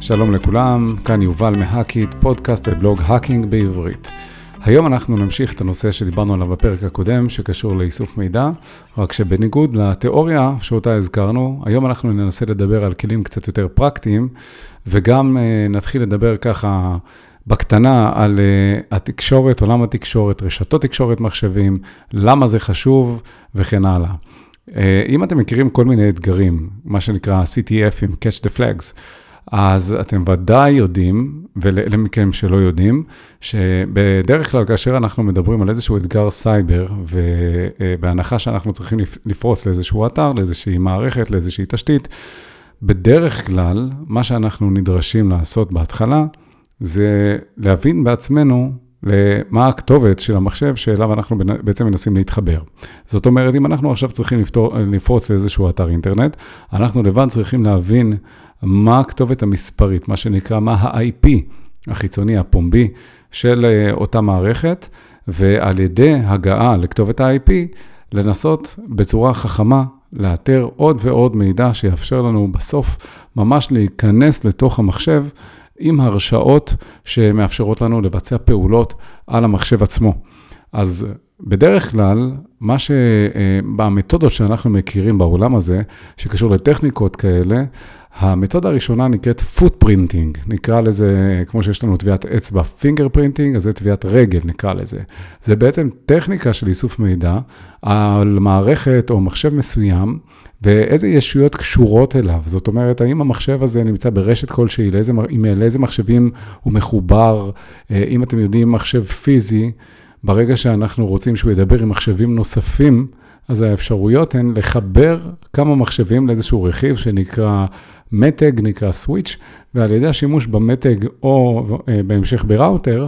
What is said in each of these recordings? שלום לכולם, כאן יובל מהאקיט, פודקאסט ובלוג האקינג בעברית. היום אנחנו נמשיך את הנושא שדיברנו עליו בפרק הקודם שקשור לאיסוף מידע, רק שבניגוד לתיאוריה שאותה הזכרנו, היום אנחנו ננסה לדבר על כלים קצת יותר פרקטיים, וגם נתחיל לדבר ככה בקטנה על התקשורת, עולם התקשורת, רשתות תקשורת מחשבים, למה זה חשוב וכן הלאה. אם אתם מכירים כל מיני אתגרים, מה שנקרא CTF'ים, Catch the Flags, אז אתם ודאי יודעים, ואלה מכם שלא יודעים, שבדרך כלל כאשר אנחנו מדברים על איזשהו אתגר סייבר, ובהנחה שאנחנו צריכים לפרוץ לאיזשהו אתר, לאיזושהי מערכת, לאיזושהי תשתית, בדרך כלל מה שאנחנו נדרשים לעשות בהתחלה, זה להבין בעצמנו למה הכתובת של המחשב שאליו אנחנו בעצם מנסים להתחבר. זאת אומרת, אם אנחנו עכשיו צריכים לפרוץ לאיזשהו אתר אינטרנט, אנחנו לבד צריכים להבין מה הכתובת המספרית, מה שנקרא, מה ה-IP החיצוני, הפומבי, של אותה מערכת, ועל ידי הגעה לכתובת ה-IP, לנסות בצורה חכמה, לאתר עוד ועוד מידע שיאפשר לנו בסוף ממש להיכנס לתוך המחשב, עם הרשאות שמאפשרות לנו לבצע פעולות על המחשב עצמו. אז בדרך כלל, מה במתודות שאנחנו מכירים בעולם הזה, שקשור לטכניקות כאלה, המתודה הראשונה נקראת footprinting, נקרא לזה, כמו שיש לנו טביעת אצבע fingerprinting, אז זה טביעת רגל נקרא לזה. זה בעצם טכניקה של איסוף מידע על מערכת או מחשב מסוים, ואיזה ישויות קשורות אליו. זאת אומרת, האם המחשב הזה נמצא ברשת כלשהי, לאיזה מחשבים הוא מחובר, אם אתם יודעים מחשב פיזי, ברגע שאנחנו רוצים שהוא ידבר עם מחשבים נוספים, אז האפשרויות הן לחבר כמה מחשבים לאיזשהו רכיב שנקרא מתג, נקרא סוויץ', ועל ידי השימוש במתג או בהמשך בראוטר,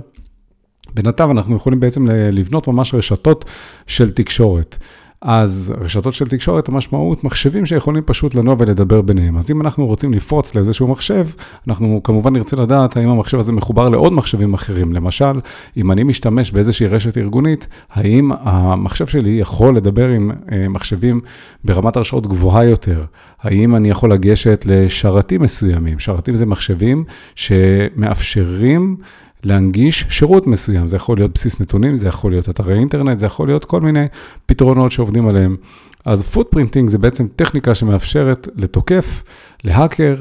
בינתיים אנחנו יכולים בעצם לבנות ממש רשתות של תקשורת. אז רשתות של תקשורת, המשמעות, מחשבים שיכולים פשוט לנוע ולדבר ביניהם. אז אם אנחנו רוצים לפרוץ לאיזשהו מחשב, אנחנו כמובן נרצה לדעת האם המחשב הזה מחובר לעוד מחשבים אחרים. למשל, אם אני משתמש באיזושהי רשת ארגונית, האם המחשב שלי יכול לדבר עם מחשבים ברמת הרשאות גבוהה יותר? האם אני יכול לגשת לשרתים מסוימים? שרתים זה מחשבים שמאפשרים להנגיש שירות מסוים, זה יכול להיות בסיס נתונים, זה יכול להיות אתרי אינטרנט, זה יכול להיות כל מיני פתרונות שעובדים עליהם. אז פוטפרינטינג זה בעצם טכניקה שמאפשרת לתוקף, להאקר,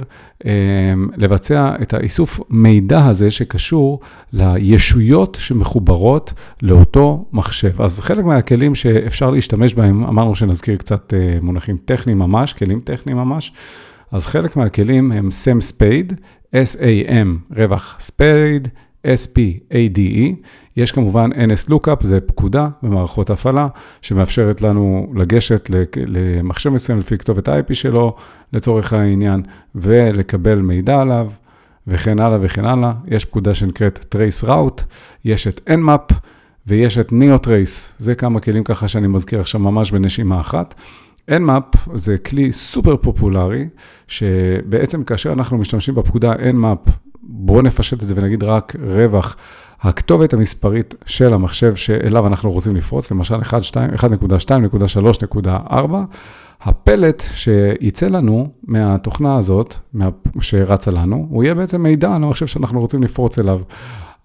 לבצע את האיסוף מידע הזה שקשור לישויות שמחוברות לאותו מחשב. אז חלק מהכלים שאפשר להשתמש בהם, אמרנו שנזכיר קצת מונחים טכניים ממש, כלים טכניים ממש, אז חלק מהכלים הם SAM-SPADE, SAM, רווח SPADE, SPADE, יש כמובן NS Lookup, זה פקודה במערכות הפעלה, שמאפשרת לנו לגשת למחשב מסוים לפי כתובת ה-IP שלו, לצורך העניין, ולקבל מידע עליו, וכן הלאה וכן הלאה. יש פקודה שנקראת Trace Route, יש את Nmap, ויש את NeoTrace, זה כמה כלים ככה שאני מזכיר עכשיו ממש בנשימה אחת. Nmap זה כלי סופר פופולרי, שבעצם כאשר אנחנו משתמשים בפקודה Nmap, בואו נפשט את זה ונגיד רק רווח, הכתובת המספרית של המחשב שאליו אנחנו רוצים לפרוץ, למשל 1.2.3.4, הפלט שיצא לנו מהתוכנה הזאת, שרצה לנו, הוא יהיה בעצם מידע על המחשב שאנחנו רוצים לפרוץ אליו.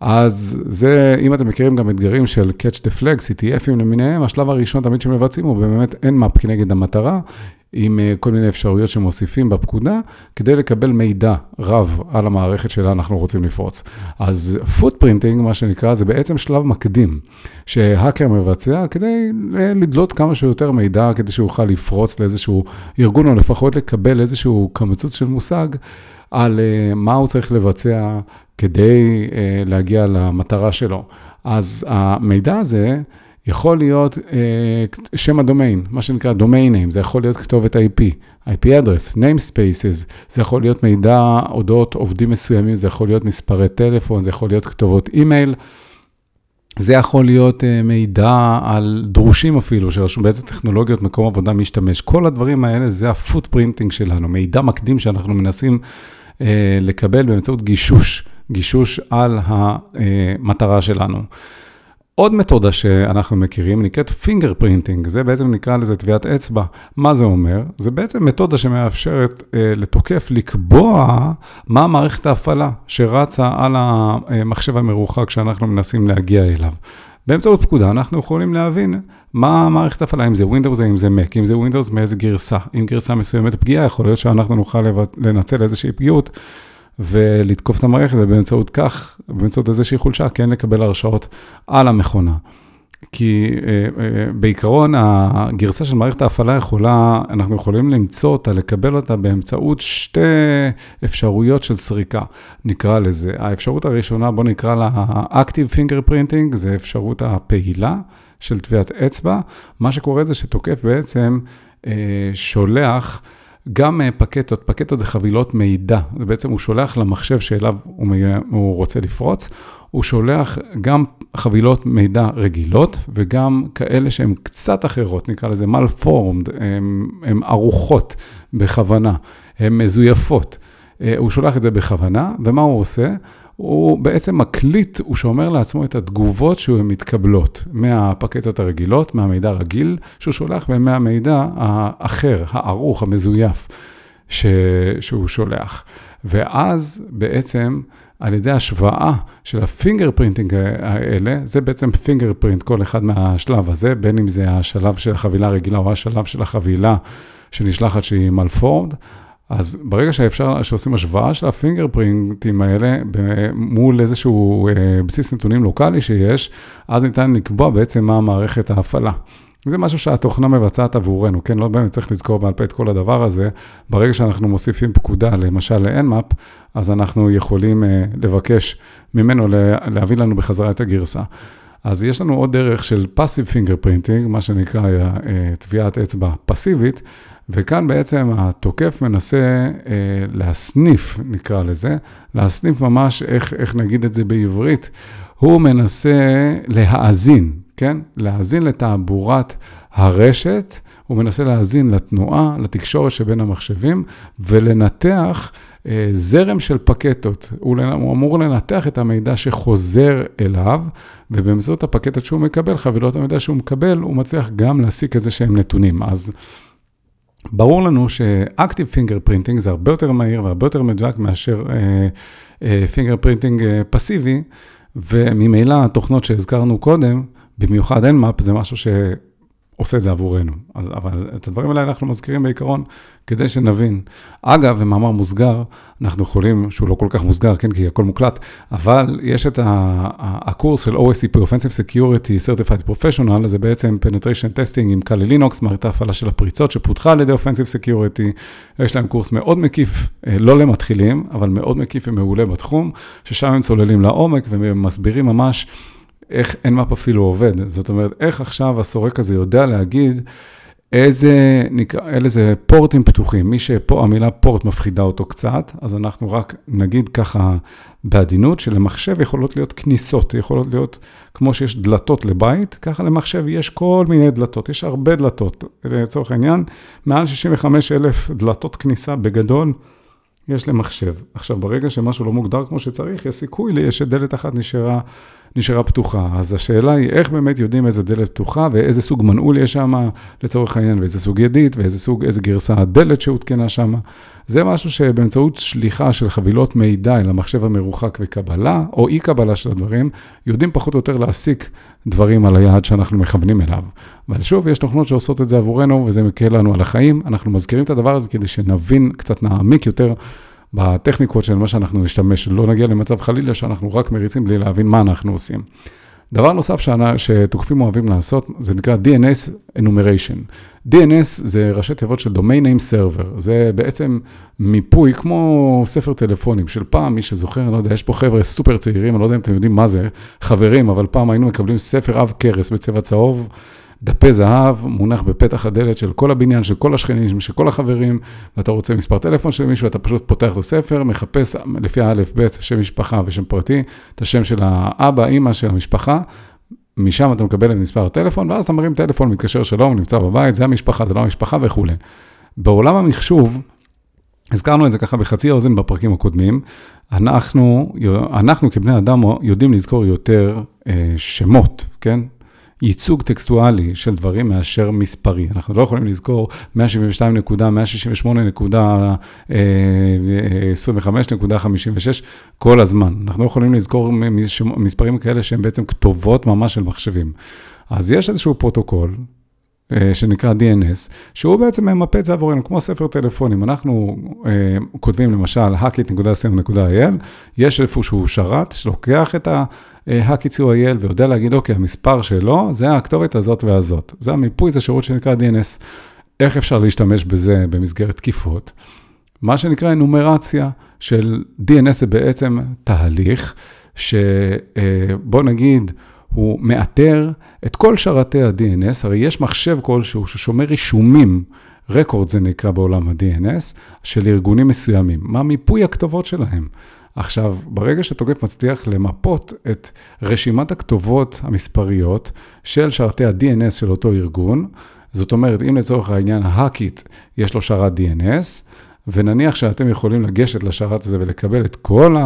אז זה, אם אתם מכירים גם אתגרים של Catch the Flag, CTF'ים למיניהם, השלב הראשון תמיד שמבצעים הוא באמת Nmap כנגד המטרה, עם כל מיני אפשרויות שמוסיפים בפקודה, כדי לקבל מידע רב על המערכת שלה אנחנו רוצים לפרוץ. אז פוטפרינטינג, מה שנקרא, זה בעצם שלב מקדים, שהאקר מבצע כדי לדלות כמה שיותר מידע, כדי שהוא יוכל לפרוץ לאיזשהו ארגון, או לפחות לקבל איזשהו קמצוץ של מושג, על מה הוא צריך לבצע כדי להגיע למטרה שלו. אז המידע הזה, יכול להיות שם הדומיין, מה שנקרא Domain Name, זה יכול להיות כתובת IP Address, Namespaces, זה יכול להיות מידע אודות עובדים מסוימים, זה יכול להיות מספרי טלפון, זה יכול להיות כתובות אימייל, זה יכול להיות מידע על דרושים אפילו, שרשום באיזה טכנולוגיות מקום עבודה משתמש. כל הדברים האלה זה הפוטפרינטינג שלנו, מידע מקדים שאנחנו מנסים לקבל באמצעות גישוש על המטרה שלנו. עוד מתודה שאנחנו מכירים נקראת fingerprinting, זה בעצם נקרא לזה טביעת אצבע. מה זה אומר? זה בעצם מתודה שמאפשרת לתוקף לקבוע מה מערכת ההפעלה שרצה על המחשב המרוחק שאנחנו מנסים להגיע אליו. באמצעות פקודה אנחנו יכולים להבין מה מערכת ההפעלה, אם זה Windows, אם זה Mac, אם זה Windows, מאיזה גרסה. אם גרסה מסוימת פגיעה, יכול להיות שאנחנו נוכל לנצל איזושהי פגיעות, ולתקוף את המערכת, ובאמצעות כך, באמצעות איזושהי חולשה, כן לקבל הרשאות על המכונה. כי בעיקרון, הגרסה של מערכת ההפעלה יכולה, אנחנו יכולים למצוא אותה, לקבל אותה באמצעות שתי אפשרויות של סריקה, נקרא לזה. האפשרות הראשונה, בוא נקרא לה Active Fingerprinting, זה אפשרות הפעילה של טביעת אצבע. מה שקורה זה שתוקף בעצם שולח, גם פקטות, פקטות זה חבילות מידע, זה בעצם הוא שולח למחשב שאליו הוא רוצה לפרוץ, הוא שולח גם חבילות מידע רגילות, וגם כאלה שהן קצת אחרות, נקרא לזה malformed, הן ערוכות בכוונה, הן מזויפות, הוא שולח את זה בכוונה, ומה הוא עושה? הוא בעצם מקליט, הוא שומר לעצמו את התגובות שהוא מתקבלות, מהפקטות הרגילות, מהמידע הרגיל, שהוא שולח ומהמידע האחר, הערוך, המזויף, שהוא שולח. ואז בעצם, על ידי השוואה של הפינגרפרינטינג האלה, זה בעצם פינגרפרינט, כל אחד מהשלב הזה, בין אם זה השלב של החבילה הרגילה, או השלב של החבילה שנשלחת שהיא מלפורד, אז ברגע שאפשר, שעושים השוואה של הפינגרפרינטים האלה, מול איזשהו בסיס נתונים לוקלי שיש, אז ניתן לקבוע בעצם מה מערכת ההפעלה. זה משהו שהתוכנה מבצעת עבורנו, כן? לא באמת צריך לזכור בעל פה את כל הדבר הזה. ברגע שאנחנו מוסיפים פקודה, למשל ל-Nmap, אז אנחנו יכולים לבקש ממנו להביא לנו בחזרה את הגרסה. אז יש לנו עוד דרך של passive fingerprinting, מה שנקרא טביעת אצבע פסיבית, וכאן בעצם התוקף מנסה להסניף, נקרא לזה, להסניף ממש, איך נגיד את זה בעברית, הוא מנסה להאזין, כן? להאזין לתעבורת הרשת, הוא מנסה להאזין לתנועה, לתקשורת שבין המחשבים, ולנתח זרם של פקטות. הוא אמור לנתח את המידע שחוזר אליו, ובאמצעות הפקטות שהוא מקבל, חבילות המידע שהוא מקבל, הוא מצליח גם להסיק איזה שהם נתונים. אז ברור לנו ש-Active Fingerprinting זה הרבה יותר מהיר והרבה יותר מדויק מאשר Fingerprinting פסיבי, וממילא התוכנות שהזכרנו קודם, במיוחד Nmap, זה משהו שעושה את זה עבורנו. אבל את הדברים האלה אנחנו מזכירים בעיקרון כדי שנבין. אגב, במאמר מוסגר, אנחנו יכולים, שהוא לא כל כך מוסגר, כן, כי הכל מוקלט, אבל יש את הקורס של OSCP, Offensive Security Certified Professional, זה בעצם Penetration Testing עם קלי לינוקס, מערכת ההפעלה של הפריצות שפותחה על ידי Offensive Security, יש להם קורס מאוד מקיף, לא למתחילים, אבל מאוד מקיף ומעולה בתחום, ששם הם צוללים לעומק ומסבירים ממש איך Nmap אפילו עובד. זאת אומרת, איך עכשיו הסורק הזה יודע להגיד איזה פורטים פתוחים. מי שפה המילה פורט מפחידה אותו קצת, אז אנחנו רק נגיד ככה בעדינות, שלמחשב יכולות להיות כניסות, יכולות להיות כמו שיש דלתות לבית, ככה למחשב יש כל מיני דלתות, יש הרבה דלתות. לצורך העניין, מעל 65,000 דלתות כניסה בגדול, יש למחשב. עכשיו, ברגע שמשהו לא מוגדר כמו שצריך, יש סיכוי לי שדלת אחת נשארה פתוחה. אז השאלה היא איך באמת יודעים איזה דלת פתוחה, ואיזה סוג מנעול יש שם לצורך העניין, ואיזה סוג ידית, איזה גרסה הדלת שהותקנה שם. זה משהו שבאמצעות שליחה של חבילות מידע למחשב המרוחק וקבלה, או אי-קבלה של הדברים, יודעים פחות או יותר להסיק דברים על היעד שאנחנו מכוונים אליו. אבל שוב, יש תוכנות שעושות את זה עבורנו, וזה מקל לנו על החיים. אנחנו מזכירים את הדבר הזה כדי שנבין, קצת נעמיק יותר בטכניקות של מה שאנחנו נשתמש, לא נגיע למצב חלילה שאנחנו רק מריצים בלי להבין מה אנחנו עושים. דבר נוסף שתוקפים אוהבים לעשות, זה נקרא DNS enumeration. DNS זה ראשי תיבות של Domain Name Server. זה בעצם מיפוי כמו ספר טלפונים של פעם, מי שזוכר, אני לא יודע, יש פה חבר'ה סופר צעירים, אני לא יודע אם אתם יודעים מה זה, חברים, אבל פעם היינו מקבלים ספר אב קרס בצבע צהוב, דפי זהב, מונח בפתח הדלת של כל הבניין, של כל השכנים, של כל החברים, ואתה רוצה מספר טלפון של מישהו, אתה פשוט פותח את הספר, מחפש לפי ה-א'-ב' שם משפחה ושם פרטי, את השם של האבא, האמא של המשפחה, משם אתה מקבל את מספר הטלפון, ואז אתה מרים טלפון, מתקשר שלום, נמצא בבית, זה המשפחה, זה לא המשפחה וכו'. בעולם המחשוב, הזכרנו את זה ככה בחצי האוזן בפרקים הקודמים. אנחנו כבני אדם יודעים לזכור יותר שמות, כן? ייצוג טקסטואלי של דברים מאשר מספרי. אנחנו לא יכולים לזכור 172.168.25.56 כל הזמן. אנחנו לא יכולים לזכור מספרים כאלה שהם בעצם כתובות ממש של מחשבים. אז יש איזשהו פרוטוקול שנקרא DNS, שהוא בעצם ממפה את זה עבורנו, כמו ספר טלפונים. אנחנו כותבים למשל hackit.co.il, יש איפשהו שרת שלוקח את ה-hackit.co.il ויודע להגיד, אוקיי, המספר שלו זה הכתובת הזאת והזאת. זה המיפוי, זה שירות שנקרא DNS. איך אפשר להשתמש בזה במסגרת תקיפות? מה שנקרא אנומרציה של DNS זה בעצם תהליך שבוא נגיד, הוא מאתר את כל שרתי ה-DNS, הרי יש מחשב כלשהו ששומר רישומים, רקורד זה נקרא בעולם ה-DNS, של ארגונים מסוימים, מה מיפוי הכתובות שלהם. עכשיו, ברגע שתוקף מצליח למפות את רשימת הכתובות המספריות של שרתי ה-DNS של אותו ארגון, זאת אומרת, אם לצורך העניין ההאקית יש לו שרת DNS, ונניח שאתם יכולים לגשת לשרת הזה ולקבל את כל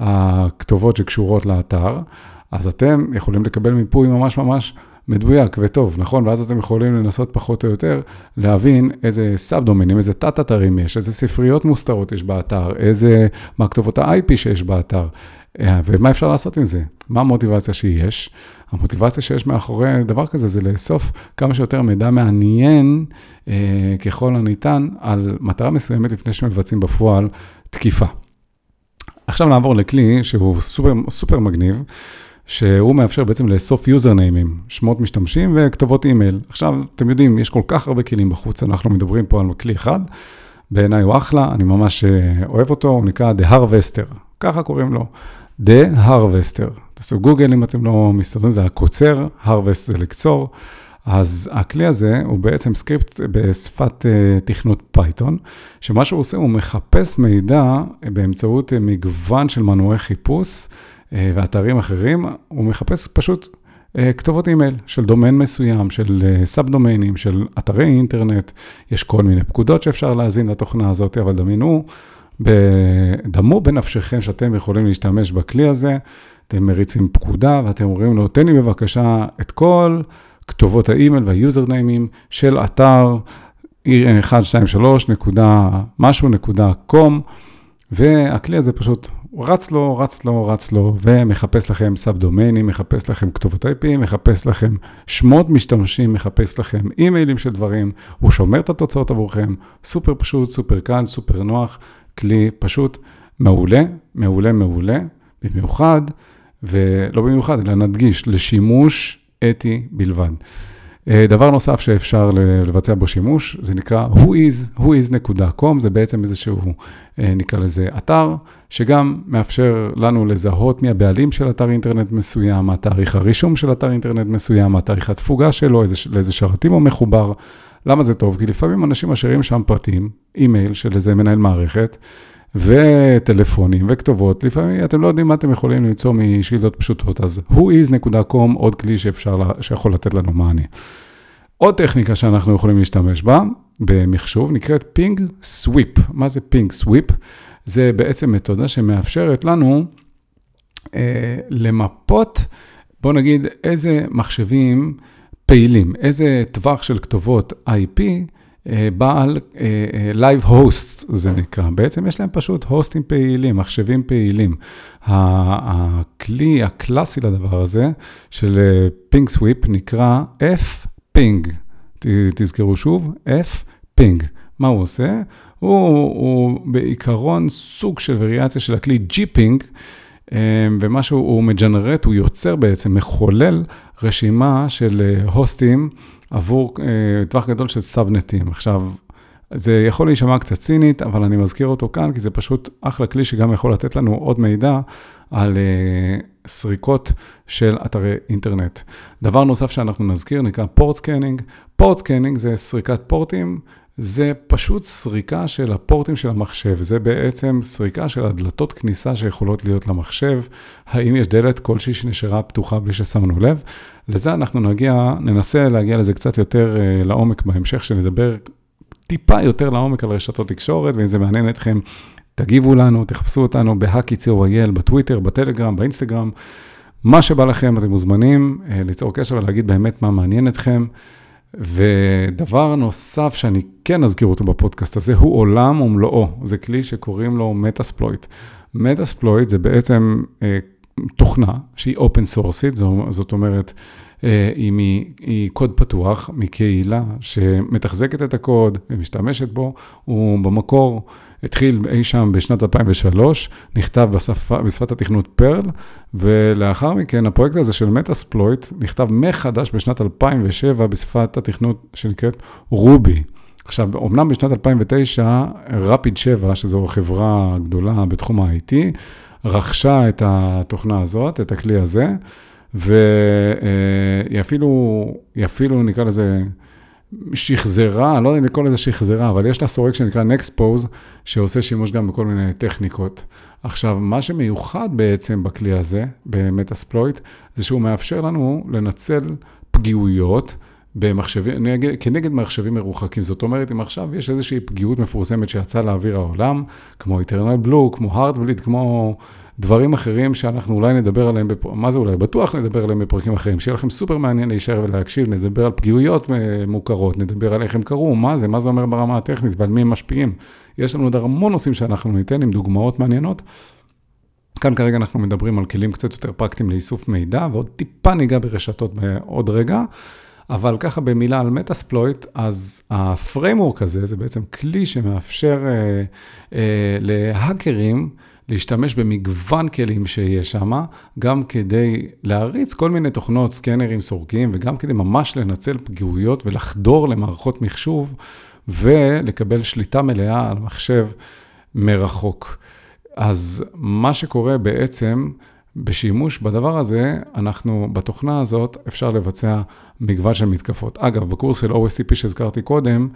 הכתובות שקשורות לאתר, אז אתם יכולים לקבל מיפוי ממש ממש מדויק וטוב, נכון? ואז אתם יכולים לנסות פחות או יותר להבין איזה סאב-דומיינים, איזה תת-אתרים יש, איזה ספריות מוסתרות יש באתר, מה כתובות ה-IP שיש באתר, ומה אפשר לעשות עם זה? מה המוטיבציה שיש? המוטיבציה שיש מאחורי דבר כזה זה לאסוף כמה שיותר מידע מעניין ככל הניתן על מטרה מסוימת לפני שמבצעים בפועל תקיפה. עכשיו נעבור לכלי שהוא סופר, סופר מגניב, שהוא מאפשר בעצם לאסוף יוזרניימים, שמות משתמשים וכתובות אימייל. עכשיו, אתם יודעים, יש כל כך הרבה כלים בחוץ, אנחנו מדברים פה על כלי אחד, בעיניי הוא אחלה, אני ממש אוהב אותו, הוא נקרא The Harvester, ככה קוראים לו, The Harvester. תעשו גוגל אם אתם לא מסתובבים, זה הקוצר, Harvest זה לקצור, אז הכלי הזה הוא בעצם סקריפט בשפת תכנות פייתון, שמה שהוא עושה הוא מחפש מידע באמצעות מגוון של מנועי חיפוש ואתרים אחרים, הוא מחפש פשוט כתובות אימייל של דומיין מסוים, של סאב דומיינים, של אתרי אינטרנט, יש כל מיני פקודות שאפשר להזין לתוכנה הזאת, אבל דמו בנפשכם שאתם יכולים להשתמש בכלי הזה, אתם מריצים פקודה ואתם אומרים לו, תן לי בבקשה את כל כתובות האימייל והיוזרניימים של אתר 123.משהו.com, והכלי הזה פשוט רץ לו, ומחפש לכם סאב-דומיינים, מחפש לכם כתובות IP, מחפש לכם שמות משתמשים, מחפש לכם אימיילים של דברים, הוא שומר את התוצאות עבורכם, סופר פשוט, סופר קל, סופר נוח, כלי פשוט מעולה, מעולה, מעולה, במיוחד, ולא במיוחד, אלא נדגיש, לשימוש אתי בלבד. דבר נוסף שאפשר לבצע בו שימוש, זה נקרא whois.com, זה בעצם איזשהו, נקרא לזה אתר, שגם מאפשר לנו לזהות מי הבעלים של אתר אינטרנט מסוים, מה תאריך הרישום של אתר אינטרנט מסוים, מה תאריך התפוגה שלו, לאיזה שרתים הוא מחובר. למה זה טוב? כי לפעמים אנשים משאירים שם פרטים, אימייל של איזה מנהל מערכת, וטלפונים וכתובות, לפעמים אתם לא יודעים מה אתם יכולים למצוא משאילתות פשוטות, אז whois.com עוד כלי שיכול לתת לנו מענה. עוד טכניקה שאנחנו יכולים להשתמש בה, במחשוב, נקראת ping-sweep. מה זה ping-sweep? זה בעצם מתודה שמאפשרת לנו למפות, בוא נגיד איזה מחשבים פעילים, איזה טווח של כתובות IP, בעל live hosts זה נקרא. בעצם יש להם פשוט הוסטים פעילים, מחשבים פעילים. הכלי הקלאסי לדבר הזה של ping sweep נקרא F-ping. תזכרו שוב, F-ping. מה הוא עושה? הוא בעיקרון סוג של וריאציה של הכלי G-ping, ומה שהוא מג'נרט, הוא יוצר בעצם, מחולל רשימה של הוסטים עבור טווח גדול של סאבנטים. עכשיו, זה יכול להישמע קצת צינית, אבל אני מזכיר אותו כאן, כי זה פשוט אחלה כלי שגם יכול לתת לנו עוד מידע על סריקות של אתרי אינטרנט. דבר נוסף שאנחנו נזכיר נקרא פורט סקנינג. פורט סקנינג זה סריקת פורטים, זה פשוט סריקה של הפורטים של המחשב, זה בעצם סריקה של הדלתות כניסה שיכולות להיות למחשב, האם יש דלת כלשהי שנשארה פתוחה בלי ששמנו לב, לזה אנחנו ננסה להגיע לזה קצת יותר לעומק בהמשך, שנדבר טיפה יותר לעומק על רשתות תקשורת, ואם זה מעניין אתכם, תגיבו לנו, תחפשו אותנו ב-hackit.co.il, בטוויטר, בטלגרם, באינסטגרם, מה שבא לכם, אתם מוזמנים ליצור קשר ולהגיד באמת מה מעניין אתכם. ודבר נוסף שאני כן אזכיר אותו בפודקאסט הזה, הוא עולם ומלואו. זה כלי שקוראים לו Metasploit. Metasploit זה בעצם תוכנה שהיא open source, זאת אומרת, היא קוד פתוח מקהילה שמתחזקת את הקוד ומשתמשת בו. הוא במקור התחיל אי שם בשנת 2003, נכתב בשפת התכנות פרל, ולאחר מכן הפרויקט הזה של מטאספלויט נכתב מחדש בשנת 2007 בשפת התכנות שנקראת רובי. עכשיו, אומנם בשנת 2009, רפיד 7, שזו חברה גדולה בתחום ה-IT, רכשה את התוכנה הזאת, את הכלי הזה, והיא אפילו נקרא לזה שחזרה, לא יודע אם לקרוא לזה שחזרה, אבל יש לה סורק שנקרא Nexpose, שעושה שימוש גם בכל מיני טכניקות. עכשיו, מה שמיוחד בעצם בכלי הזה, במטאספלויט, זה שהוא מאפשר לנו לנצל פגיעויות במחשבים, כנגד מחשבים מרוחקים. זאת אומרת, אם עכשיו יש איזושהי פגיעות מפורסמת שיצאה לאוויר העולם, כמו Eternal Blue, כמו Heart Bleed, כמו דברים אחרים שאנחנו אולי נדבר עליהם, מה זה אולי? בטוח נדבר עליהם בפרקים אחרים, שיהיה לכם סופר מעניין להישאר ולהקשיב, נדבר על פגיעויות מוכרות, נדבר על איך הם קרו, מה זה אומר ברמה הטכנית ועל מי הם משפיעים. יש לנו עוד המון נושאים שאנחנו ניתן עם דוגמאות מעניינות. כאן כרגע אנחנו מדברים על כלים קצת יותר פרקטיים לאיסוף מידע, ועוד טיפה ניגע ברשתות בעוד רגע, אבל ככה במילה על מטאספלויט, אז הפריימורק הזה זה בעצם כלי שמאפשר להאקרים להשתמש במגוון כלים שיש שם, גם כדי להריץ כל מיני תוכנות, סקנרים, סורקים, וגם כדי ממש לנצל פגיעויות ולחדור למערכות מחשוב, ולקבל שליטה מלאה על מחשב מרחוק. אז מה שקורה בעצם, בשימוש בדבר הזה, אנחנו בתוכנה הזאת אפשר לבצע מגוון של מתקפות. אגב, בקורס של OSCP שהזכרתי קודם,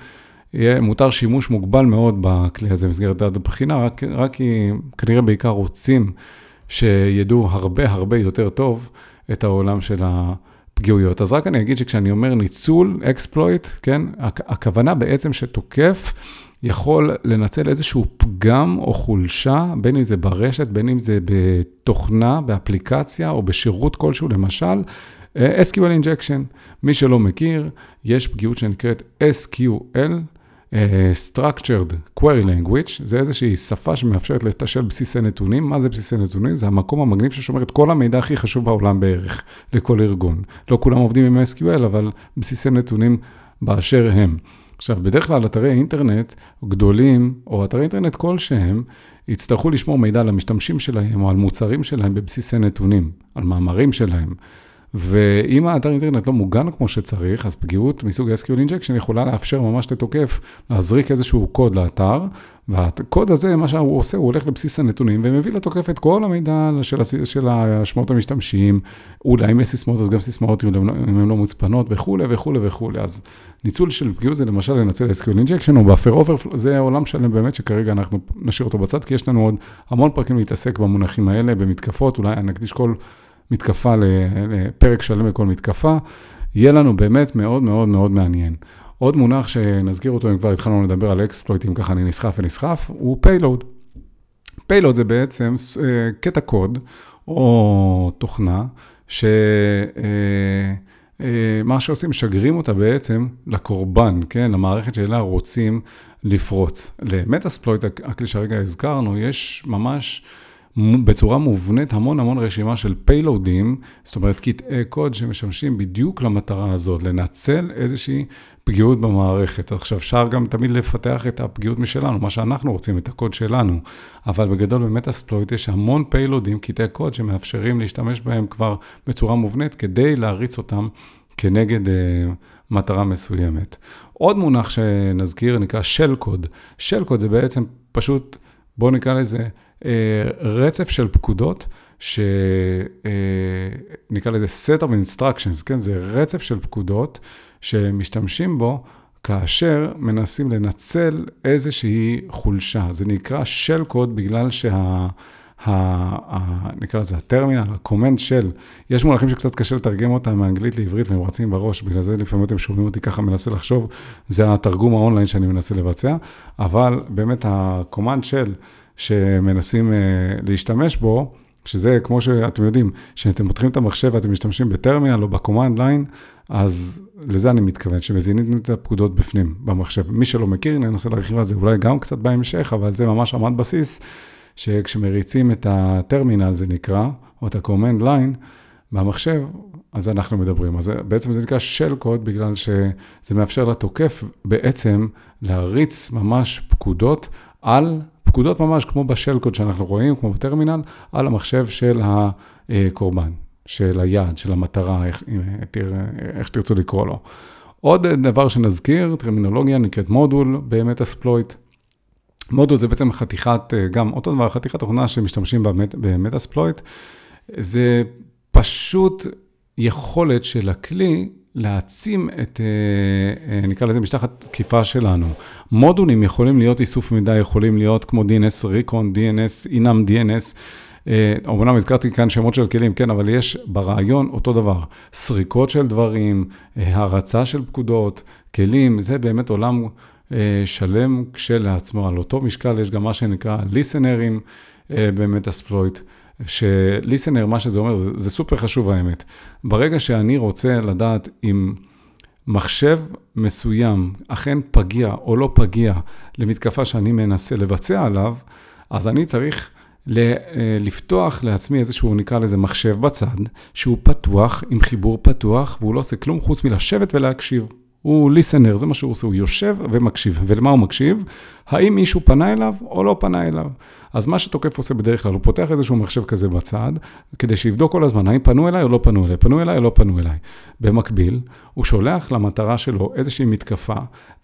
מותר שימוש מוגבל מאוד בכלי הזה, מסגרת הבחינה, רק כי כנראה בעיקר רוצים שידעו הרבה יותר טוב את העולם של הפגיעויות. אז רק אני אגיד שכשאני אומר ניצול, אקספלויט, כן? הכוונה בעצם שתוקף יכול לנצל איזשהו פגם או חולשה, בין אם זה ברשת, בין אם זה בתוכנה, באפליקציה או בשירות כלשהו, למשל, SQL injection. מי שלא מכיר, יש פגיעות שנקראת SQL, Structured Query Language, זה איזושהי שפה שמאפשרת לתשאל בסיסי נתונים. מה זה בסיסי נתונים? זה המקום המגניב ששומר את כל המידע הכי חשוב בעולם בערך, לכל ארגון. לא כולם עובדים עם SQL, אבל בסיסי נתונים באשר הם. עכשיו, בדרך כלל אתרי אינטרנט גדולים, או אתרי אינטרנט כלשהם, יצטרכו לשמור מידע על המשתמשים שלהם, או על מוצרים שלהם בבסיסי נתונים, על מאמרים שלהם. ואם האתר אינטרנט לא מוגן כמו שצריך, אז פגיעות מסוג SQL Injection יכולה לאפשר ממש לתוקף, להזריק איזשהו קוד לאתר, והקוד הזה, מה שהוא עושה, הוא הולך לבסיס הנתונים, ומביא לתוקף את כל המידע של השמות המשתמשים, אולי אם יש סיסמאות, אז גם סיסמאות אם הן לא מוצפנות, וכו'. אז ניצול של פגיעות זה למשל לנצל SQL Injection, או באפר אוברפלו, זה העולם שלם באמת שכרגע אנחנו נשאיר אותו בצד, כי יש לנו עוד המון פרקים להתעסק במונחים האלה, במתקפות, אולי נקדיש כל מתקפה לפרק שלם לכל מתקפה, יהיה לנו באמת מאוד מעניין. עוד מונח שנזכיר אותו, אם כבר התחלנו לדבר על אקספלויטים, ככה אני נסחף, הוא פיילוד. פיילוד זה בעצם קטע קוד, או תוכנה, מה שעושים, שגרים אותה בעצם לקורבן, כן? למערכת שאלה רוצים לפרוץ. למטאספלויט, הכלי שהרגע הזכרנו, יש ממש בצורה מובנית המון רשימה של פיילודים, זאת אומרת קטעי קוד שמשמשים בדיוק למטרה הזאת, לנצל איזושהי פגיעות במערכת. עכשיו, אפשר גם תמיד לפתח את הפגיעות משלנו, מה שאנחנו רוצים, את הקוד שלנו, אבל בגדול במטאספלויט יש המון פיילודים, קטעי קוד שמאפשרים להשתמש בהם כבר בצורה מובנית, כדי להריץ אותם כנגד מטרה מסוימת. עוד מונח שנזכיר נקרא של קוד. של קוד זה בעצם פשוט, בואו נקרא לזה, רצף של פקודות שנקרא לזה set of instructions, כן? זה רצף של פקודות שמשתמשים בו כאשר מנסים לנצל איזושהי חולשה. זה נקרא shell code בגלל שה נקרא לזה הטרמינל, הקומנד של, יש מונחים שקצת קשה לתרגם אותם מאנגלית לעברית, והם רצים בראש, בגלל זה לפעמים אתם שומעים אותי ככה, מנסה לחשוב, זה התרגום האונליין שאני מנסה לבצע, אבל באמת הקומנד של, שמנסים להשתמש בו, שזה כמו שאתם יודעים, שאתם פותחים את המחשב ואתם משתמשים בטרמינל או בקומנד ליין, אז לזה אני מתכוון, שמזינים את הפקודות בפנים במחשב. מי שלא מכיר, ננסה להרחיב על זה אולי גם קצת בהמשך, אבל זה ממש עמד בסיס, שכשמריצים את הטרמינל זה נקרא, או את הקומנד ליין במחשב, אז אנחנו מדברים. אז בעצם זה נקרא shell code, בגלל שזה מאפשר לתוקף בעצם להריץ ממש פקודות על פקודות ממש כמו בשל קוד שאנחנו רואים, כמו בטרמינל, על המחשב של הקורבן, של היעד, של המטרה, איך שתרצו לקרוא לו. עוד דבר שנזכיר, טרמינולוגיה נקראת מודול, במטאספלויט. מודול זה בעצם חתיכת, גם אותו דבר, חתיכת תוכנה שמשתמשים במטאספלויט. זה פשוט יכולת של הכלי, להעצים את, נקרא לזה, משטחת תקיפה שלנו. מודולים יכולים להיות איסוף מידע, יכולים להיות כמו DNS, ריקון, DNS, אינם DNS. אומנם הזכרתי כאן שמות של כלים, כן, אבל יש ברעיון אותו דבר. סריקות של דברים, הרצה של פקודות, כלים, זה באמת עולם שלם כשלעצמו. על אותו משקל יש גם מה שנקרא ליסנרים במטאספלויט. שליסנר, מה שזה אומר, זה סופר חשוב האמת. ברגע שאני רוצה לדעת אם מחשב מסוים אכן פגיע או לא פגיע למתקפה שאני מנסה לבצע עליו, אז אני צריך לפתוח לעצמי איזשהו, נקרא לזה, מחשב בצד, שהוא פתוח, עם חיבור פתוח, והוא לא עושה כלום חוץ מלשבת ולהקשיב. הוא ליסנר, זה מה שהוא עושה, הוא יושב ומקשיב. ולמה הוא מקשיב? האם מישהו פנה אליו או לא פנה אליו? אז מה שתוקף עושה בדרך כלל, הוא פותח איזשהו מחשב כזה בצד, כדי שיבדוק כל הזמן, האם פנו אליי או לא פנו אליי, פנו אליי או לא פנו אליי. במקביל, הוא שולח למטרה שלו איזושהי מתקפה,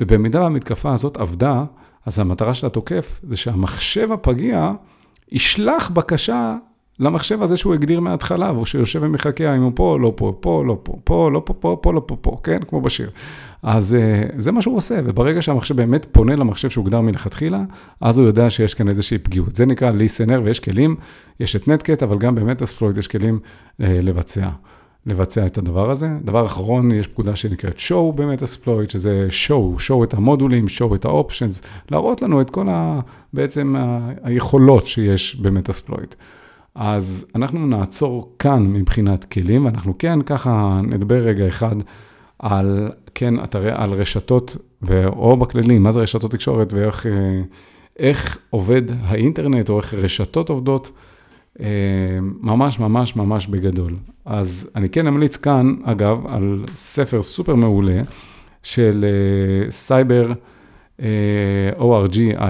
ובמידה והמתקפה הזאת עבדה, אז המטרה של התוקף זה שהמחשב הפגיע ישלח בקשה למחשב הזה שהוא הגדיר מההתחלה, והוא שיושב ומחכה, אם הוא פה, לא פה, פה, לא פה, פה, לא פה, פה, פה, לא פה, פה, כן, כמו בשיר. אז זה מה שהוא עושה, וברגע שהמחשב באמת פונה למחשב שהוא גדר מלכתחילה, אז הוא יודע שיש כאן איזושהי פגיעות. זה נקרא ליסנר, ויש כלים, יש את נטקט, אבל גם באמת אספלויט יש כלים לבצע את הדבר הזה. דבר אחרון, יש פקודה שנקראת show באמת אספלויט, שזה show את המודולים, show את האופשנס, להראות לנו את כל בעצם היכולות שיש באמת אספלויט. אז אנחנו נעצור כאן מבחינת כלים, ואנחנו כן ככה נדבר רגע אחד על, כן, על רשתות, או בכללים, מה זה רשתות תקשורת, ואיך עובד האינטרנט, או איך רשתות עובדות, ממש ממש ממש בגדול. אז אני כן אמליץ כאן, אגב, על ספר סופר מעולה, של סייבר ORGIL,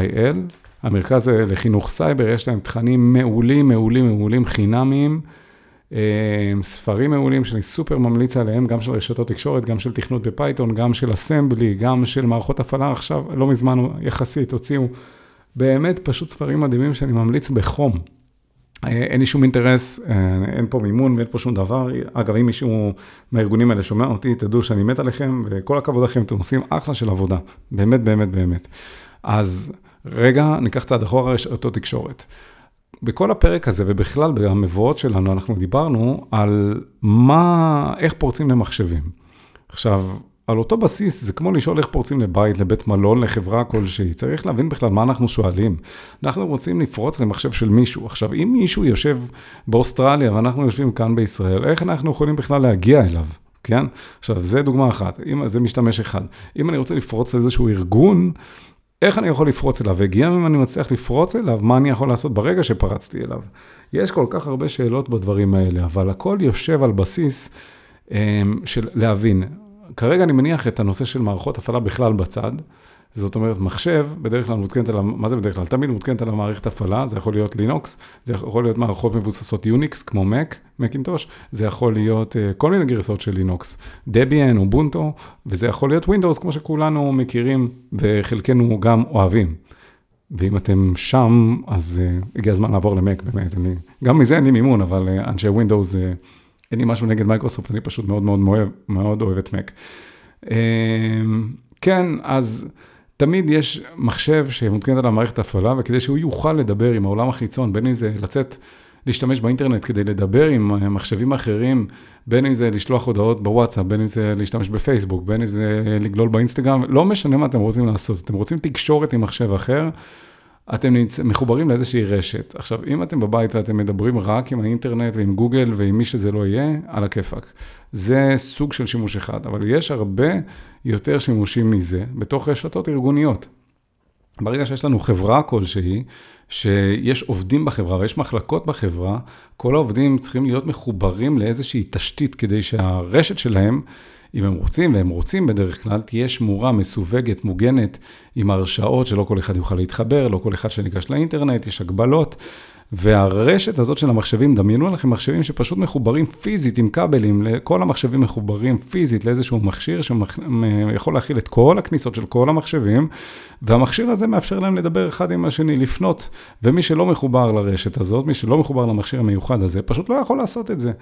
המרכז לחינוך סייבר, יש להם תכנים מעולים, מעולים, מעולים, חינמיים, ספרים מעולים שאני סופר ממליץ עליהם, גם של רשתות תקשורת, גם של תכנות בפייתון, גם של אסמבלי, גם של מערכות הפעלה. עכשיו, לא מזמן יחסית, הוציאו באמת פשוט ספרים מדהימים שאני ממליץ בחום. אין לי שום אינטרס, אין פה מימון ואין פה שום דבר. אגב, אם מישהו מהארגונים האלה שומע אותי, תדעו שאני מת עליכם, וכל הכבוד לכם, אתם עושים אחלה של עבודה. באמת, באמת, באמת. אז רגע, ניקח צעד אחורה, רשתות תקשורת. בכל הפרק הזה, ובכלל במבואות שלנו, אנחנו דיברנו על איך פורצים למחשבים. עכשיו, על אותו בסיס, זה כמו לשאול איך פורצים לבית, לבית מלון, לחברה כלשהי. צריך להבין בכלל מה אנחנו שואלים. אנחנו רוצים לפרוץ למחשב של מישהו. עכשיו, אם מישהו יושב באוסטרליה, ואנחנו יושבים כאן בישראל, איך אנחנו יכולים בכלל להגיע אליו? כן? עכשיו, זה דוגמה אחת. זה משתמש אחד. אם אני רוצה לפרוץ לאיזשהו ארגון, איך אני יכול לפרוץ אליו? וגם אם אני מצליח לפרוץ אליו, מה אני יכול לעשות ברגע שפרצתי אליו? יש כל כך הרבה שאלות בדברים האלה, אבל הכל יושב על בסיס של להבין. כרגע אני מניח את הנושא של מערכות הפעלה בכלל בצד, זאת אומרת מחשב, בדרך כלל מותקנת על, מה זה בדרך כלל? תמיד מותקנת על המערכת הפעלה, זה יכול להיות לינוקס, זה יכול להיות מערכות מבוססות יוניקס, כמו מקינטוש, זה יכול להיות כל מיני גרסאות של לינוקס, דביאן, אובונטו, וזה יכול להיות ווינדוס, כמו שכולנו מכירים, וחלקנו גם אוהבים. ואם אתם שם, אז הגיע הזמן לעבור למק, באמת. גם מזה אין לי מימון, אבל אנשי ווינדוס, אין לי משהו נגד מייקרוסופט, אני פשוט מאוד מאוד אוהב את מק. כן, אז תמיד יש מחשב שמותקנת עליו מערכת הפעלה, וכדי שהוא יוכל לדבר עם העולם החיצון, בין אם זה לצאת, להשתמש באינטרנט כדי לדבר עם מחשבים אחרים, בין אם זה לשלוח הודעות בוואטסאפ, בין אם זה להשתמש בפייסבוק, בין אם זה לגלול באינסטגרם, לא משנה מה אתם רוצים לעשות. אתם רוצים תקשורת עם מחשב אחר, אתם מחוברים לאיזושהי רשת. עכשיו, אם אתם בבית ואתם מדברים רק עם האינטרנט ועם גוגל ועם מי שזה לא יהיה, על הכיפק. זה סוג של שימוש אחד, אבל יש הרבה יותר שימושים מזה בתוך רשתות ארגוניות. ברגע שיש לנו חברה כלשהי, שיש עובדים בחברה ויש מחלקות בחברה, כל העובדים צריכים להיות מחוברים לאיזושהי תשתית כדי שהרשת שלהם, אם הם רוצים, והם רוצים בדרך כלל, תהיה שמורה מסווגת, מוגנת, עם הרשאות שלא כל אחד יוכל להתחבר, לא כל אחד שניגש לאינטרנט, יש הגבלות, והרשת הזאת של המחשבים, דמיינו לכם מחשבים שפשוט מחוברים פיזית עם כבלים, כל המחשבים מחוברים פיזית לאיזשהו מכשיר שיכול להכיל את כל הכניסות של כל המחשבים, והמכשיר הזה מאפשר להם לדבר אחד עם השני, לפנות, ומי שלא מחובר לרשת הזאת, מי שלא מחובר למכשיר המיוחד הזה, פשוט לא יכול לעשות את זה.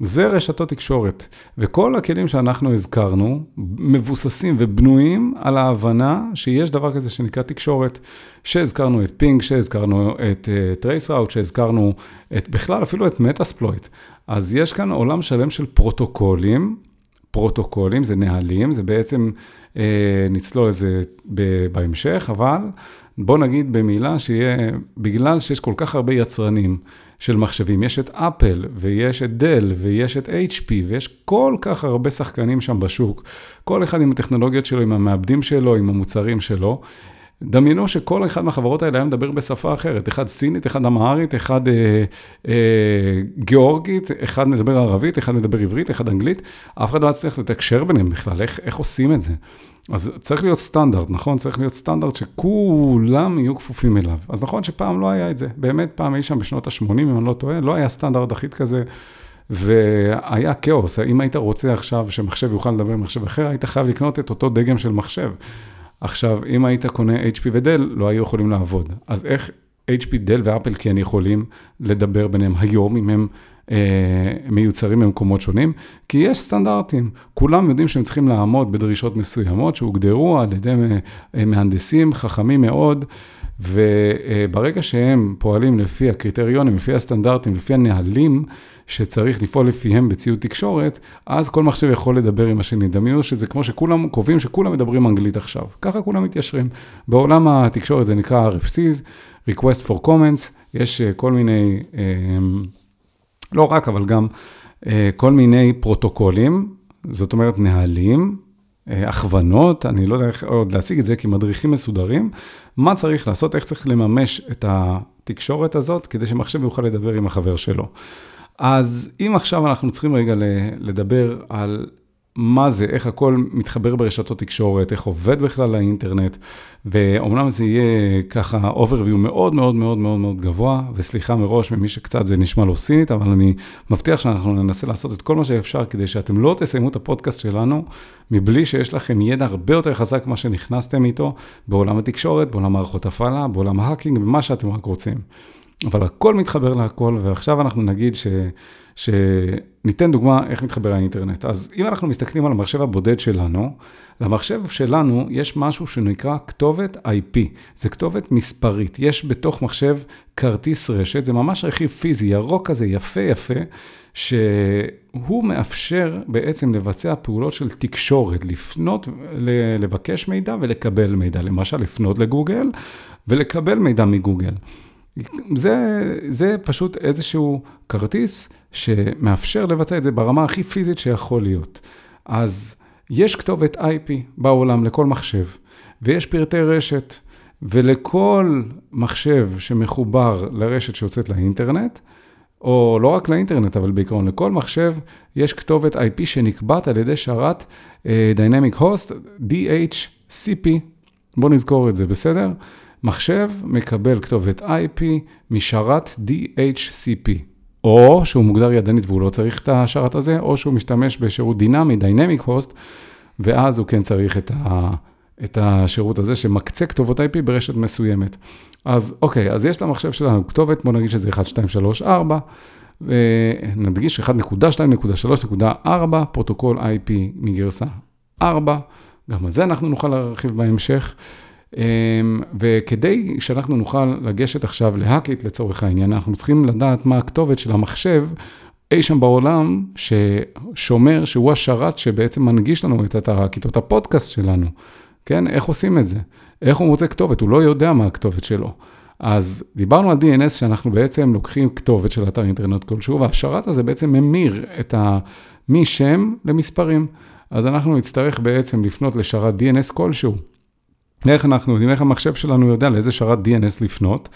זה רשתות תקשורת, וכל הכלים שאנחנו הזכרנו מבוססים ובנויים על ההבנה שיש דבר כזה שנקרא תקשורת, שהזכרנו את פינג, שהזכרנו את טרייס ראוט, שהזכרנו בכלל אפילו את מטאספלויט. אז יש כאן עולם שלם של פרוטוקולים, פרוטוקולים זה נהלים, זה בעצם נצלול לזה בהמשך, אבל בוא נגיד במילה שיהיה, בגלל שיש כל כך הרבה יצרנים של מחשבים, יש את אפל ויש את דל ויש את HP ויש כל כך הרבה שחקנים שם בשוק, כל אחד עם הטכנולוגיות שלו, עם המעבדים שלו, עם המוצרים שלו, דמיינו שכל אחד מהחברות האלה מדבר בשפה אחרת, אחד סינית, אחד אמהרית, אחד גיאורגית, אחד מדבר ערבית, אחד מדבר עברית, אחד אנגלית, אף אחד לא יצטרך לתקשר ביניהם בכלל, איך עושים את זה? אז צריך להיות סטנדרט, נכון? צריך להיות סטנדרט שכולם יהיו כפופים אליו. אז נכון שפעם לא היה את זה, באמת פעם היה שם בשנות ה-80, אם אני לא טועה, לא היה סטנדרט אחיד כזה, והיה כאוס. אם היית רוצה עכשיו שמחשב יוכל לדבר עם מחשב אחר, היית חייב לקנות את אותו דגם של מחשב. עכשיו, אם היית קונה HP ודל, לא היו יכולים לעבוד. אז איך HP, דל ואפל כן יכולים לדבר ביניהם היום, אם הם מיוצרים במקומות שונים? כי יש סטנדרטים. כולם יודעים שהם צריכים לעמוד בדרישות מסוימות, שהוגדרו על ידי מהנדסים חכמים מאוד, וברגע שהם פועלים לפי הקריטריונים, לפי הסטנדרטים, לפי הנהלים שצריך לפעול לפיהם בציוד תקשורת, אז כל מחשב יכול לדבר עם השני. דמיינו שזה כמו שכולם קובעים שכולם מדברים אנגלית עכשיו. ככה כולם מתיישרים. בעולם התקשורת זה נקרא RFCs, Request for Comments, יש כל מיני, לא רק, אבל גם כל מיני פרוטוקולים, זאת אומרת נהלים, הכוונות, אני לא יודע איך עוד להציג את זה, כי מדריכים מסודרים, מה צריך לעשות, איך צריך לממש את התקשורת הזאת, כדי שמחשב יוכל לדבר עם החבר שלו. אז אם עכשיו אנחנו צריכים רגע לדבר על מה זה, איך הכל מתחבר ברשתות תקשורת, איך עובד בכלל האינטרנט, ואומנם זה יהיה ככה overview מאוד מאוד מאוד מאוד מאוד גבוה, וסליחה מראש ממי שקצת זה נשמע לא סינית, אבל אני מבטיח שאנחנו ננסה לעשות את כל מה שאפשר, כדי שאתם לא תסיימו את הפודקאסט שלנו, מבלי שיש לכם ידע הרבה יותר חזק מה שנכנסתם איתו, בעולם התקשורת, בעולם מערכות הפעלה, בעולם ההאקינג, במה שאתם רק רוצים. אבל הכל מתחבר להכל, ועכשיו אנחנו נגיד שניתן דוגמה איך מתחבר האינטרנט. אז אם אנחנו מסתכלים על המחשב הבודד שלנו, למחשב שלנו יש משהו שנקרא כתובת IP. זה כתובת מספרית. יש בתוך מחשב כרטיס רשת, זה ממש רכיב פיזי, ירוק כזה, יפה יפה, שהוא מאפשר בעצם לבצע פעולות של תקשורת, לפנות, לבקש מידע ולקבל מידע. למשל, לפנות לגוגל ולקבל מידע מגוגל. זה פשוט איזשהו כרטיס שמאפשר לבצע את זה ברמה הכי פיזית שיכול להיות. אז יש כתובת IP בעולם לכל מחשב, ויש פרטי רשת, ולכל מחשב שמחובר לרשת שיוצאת לאינטרנט, או לא רק לאינטרנט, אבל בעיקרון לכל מחשב, יש כתובת IP שנקבעת על ידי שרת Dynamic Host, DHCP. בואו נזכור את זה, בסדר? מחשב מקבל כתובת IP משרת DHCP, או שהוא מוגדר ידנית והוא לא צריך את השרת הזה, או שהוא משתמש בשירות דינמי, Dynamic Host, ואז הוא כן צריך את השירות הזה שמקצה כתובות IP ברשת מסוימת. אז אוקיי, אז יש למחשב שלנו כתובת, בוא נגיד שזה 1.2.3.4, ונדגיש 1.2.3.4, פרוטוקול IP מגרסה 4, גם על זה אנחנו נוכל להרחיב בהמשך. וכדי שאנחנו נוכל לגשת עכשיו להאקית לצורך העניין, אנחנו צריכים לדעת מה הכתובת של המחשב אי שם בעולם ששומר, שהוא השרת שבעצם מנגיש לנו את אתר האקית, את הפודקאסט שלנו. כן? איך עושים את זה? איך הוא מוצא כתובת? הוא לא יודע מה הכתובת שלו. אז דיברנו על DNS שאנחנו בעצם לוקחים כתובת של אתר אינטרנט כלשהו, והשרת הזה בעצם ממיר את משם למספרים. אז אנחנו נצטרך בעצם לפנות לשרת DNS כלשהו. איך אנחנו יודעים, איך המחשב שלנו יודע לאיזה שרת DNS לפנות?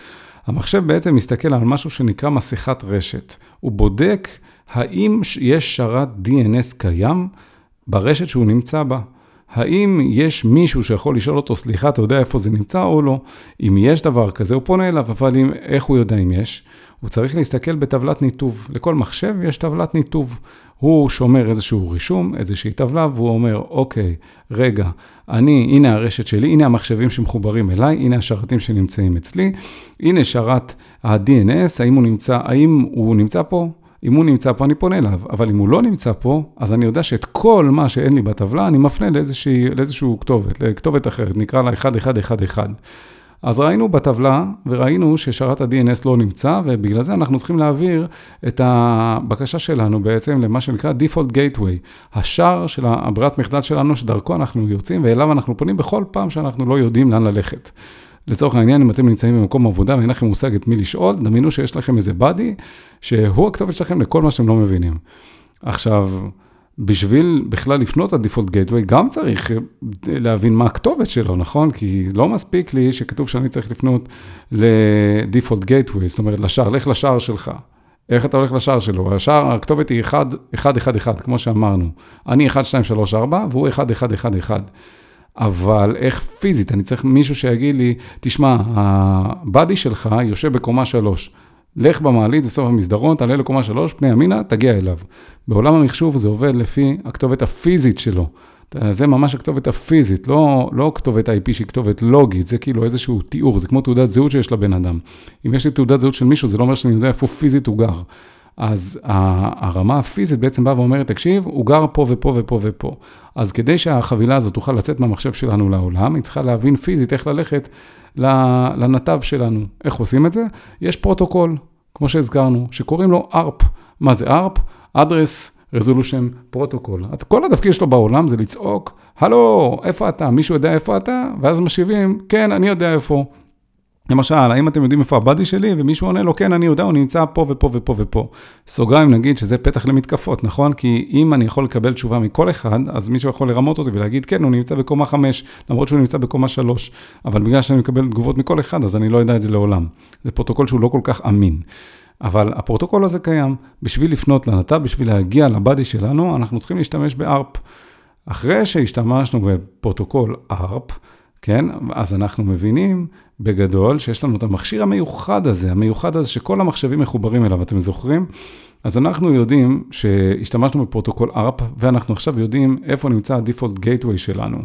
המחשב בעצם מסתכל על משהו שנקרא מסכת רשת. הוא בודק האם יש שרת DNS קיים ברשת שהוא נמצא בה. האם יש מישהו שיכול לשאול אותו, סליחה, אתה יודע איפה זה נמצא או לא? אם יש דבר כזה, הוא פונה אליו, אבל איך הוא יודע אם יש? הוא צריך להסתכל בטבלת ניתוב. לכל מחשב יש טבלת ניתוב. הוא שומר איזשהו רישום, איזושהי טבלה, והוא אומר, אוקיי, רגע, הנה הרשת שלי, הנה המחשבים שמחוברים אליי, הנה השרתים שנמצאים אצלי, הנה שרת ה-DNS, האם הוא נמצא פה? אם הוא נמצא פה, אני פונה אליו. אבל אם הוא לא נמצא פה, אז אני יודע שאת כל מה שאין לי בטבלה, אני מפנה לאיזשהו כתובת, לכתובת אחרת, נקרא לה 1111. אז ראינו בטבלה, וראינו ששרת ה-DNS לא נמצא, ובגלל זה אנחנו צריכים להעביר את הבקשה שלנו בעצם למה שנקרא Default Gateway, השער של הברירת מחדל שלנו, שדרכו אנחנו יוצאים, ואליו אנחנו פונים בכל פעם שאנחנו לא יודעים לאן ללכת. לצורך העניין, אם אתם נמצאים במקום עבודה ואין לכם מושג את מי לשאול, דמיינו שיש לכם איזה בדי, שהוא הכתובת שלכם לכל מה שאתם לא מבינים. עכשיו, בשביל בכלל לפנות את ה-Default Gateway, גם צריך להבין מה הכתובת שלו, נכון? כי לא מספיק לי שכתוב שאני צריך לפנות ל-Default Gateway, זאת אומרת, לשער, לך לשער שלך. איך אתה הולך לשער שלו? השער, הכתובת היא 1111, כמו שאמרנו. אני 1234 והוא 1111. אבל איך פיזית? אני צריך מישהו שיגיד לי, תשמע, הבאדי שלך יושב בקומה 3. לך במעלית, בסוף המסדרון, תעלה לקומה 3, פני ימינה, תגיע אליו. בעולם המחשוב זה עובד לפי הכתובת הפיזית שלו. זה ממש הכתובת הפיזית, לא כתובת IP שהיא כתובת לוגית, זה כאילו איזשהו תיאור, זה כמו תעודת זהות שיש לבן אדם. אם יש לי תעודת זהות של מישהו, זה לא אומר שאני יודע איפה פיזית הוא גר. אז הרמה הפיזית בעצם באה ואומרת, תקשיב, הוא גר פה ופה ופה ופה. אז כדי שהחבילה הזאת תוכל לצאת מהמחשב שלנו לעולם, היא צריכה להבין פיזית איך ללכת לנתב שלנו. איך עושים את זה? יש פרוטוקול, כמו שהזכרנו, שקוראים לו ARP. מה זה ARP? Address Resolution Protocol. כל הדפקיד שלו בעולם זה לצעוק, הלו, איפה אתה? מישהו יודע איפה אתה? ואז משיבים, כן, אני יודע איפה. למשל, האם אתם יודעים איפה הבאדי שלי? ומישהו עונה לו, כן, אני יודע, הוא נמצא פה ופה ופה ופה. סוגריים נגיד שזה פתח למתקפות, נכון? כי אם אני יכול לקבל תשובה מכל אחד, אז מישהו יכול לרמות אותי ולהגיד, כן, הוא נמצא בקומה 5, למרות שהוא נמצא בקומה 3. אבל בגלל שאני מקבל תגובות מכל אחד, אז אני לא יודע את זה לעולם. זה פרוטוקול שהוא לא כל כך אמין. אבל הפרוטוקול הזה קיים. בשביל לפנות לנתב, בשביל להגיע לבאדי שלנו, אנחנו צריכים להשתמש ב-ARP. אחרי שהשתמשנו בפרוטוקול ARP, כן? אז אנחנו מבינים בגדול שיש לנו את המכשיר המיוחד הזה שכל המחשבים מחוברים אליו, אתם זוכרים? אז אנחנו יודעים שהשתמשנו בפרוטוקול ARP, ואנחנו עכשיו יודעים איפה נמצא ה-Default Gateway שלנו.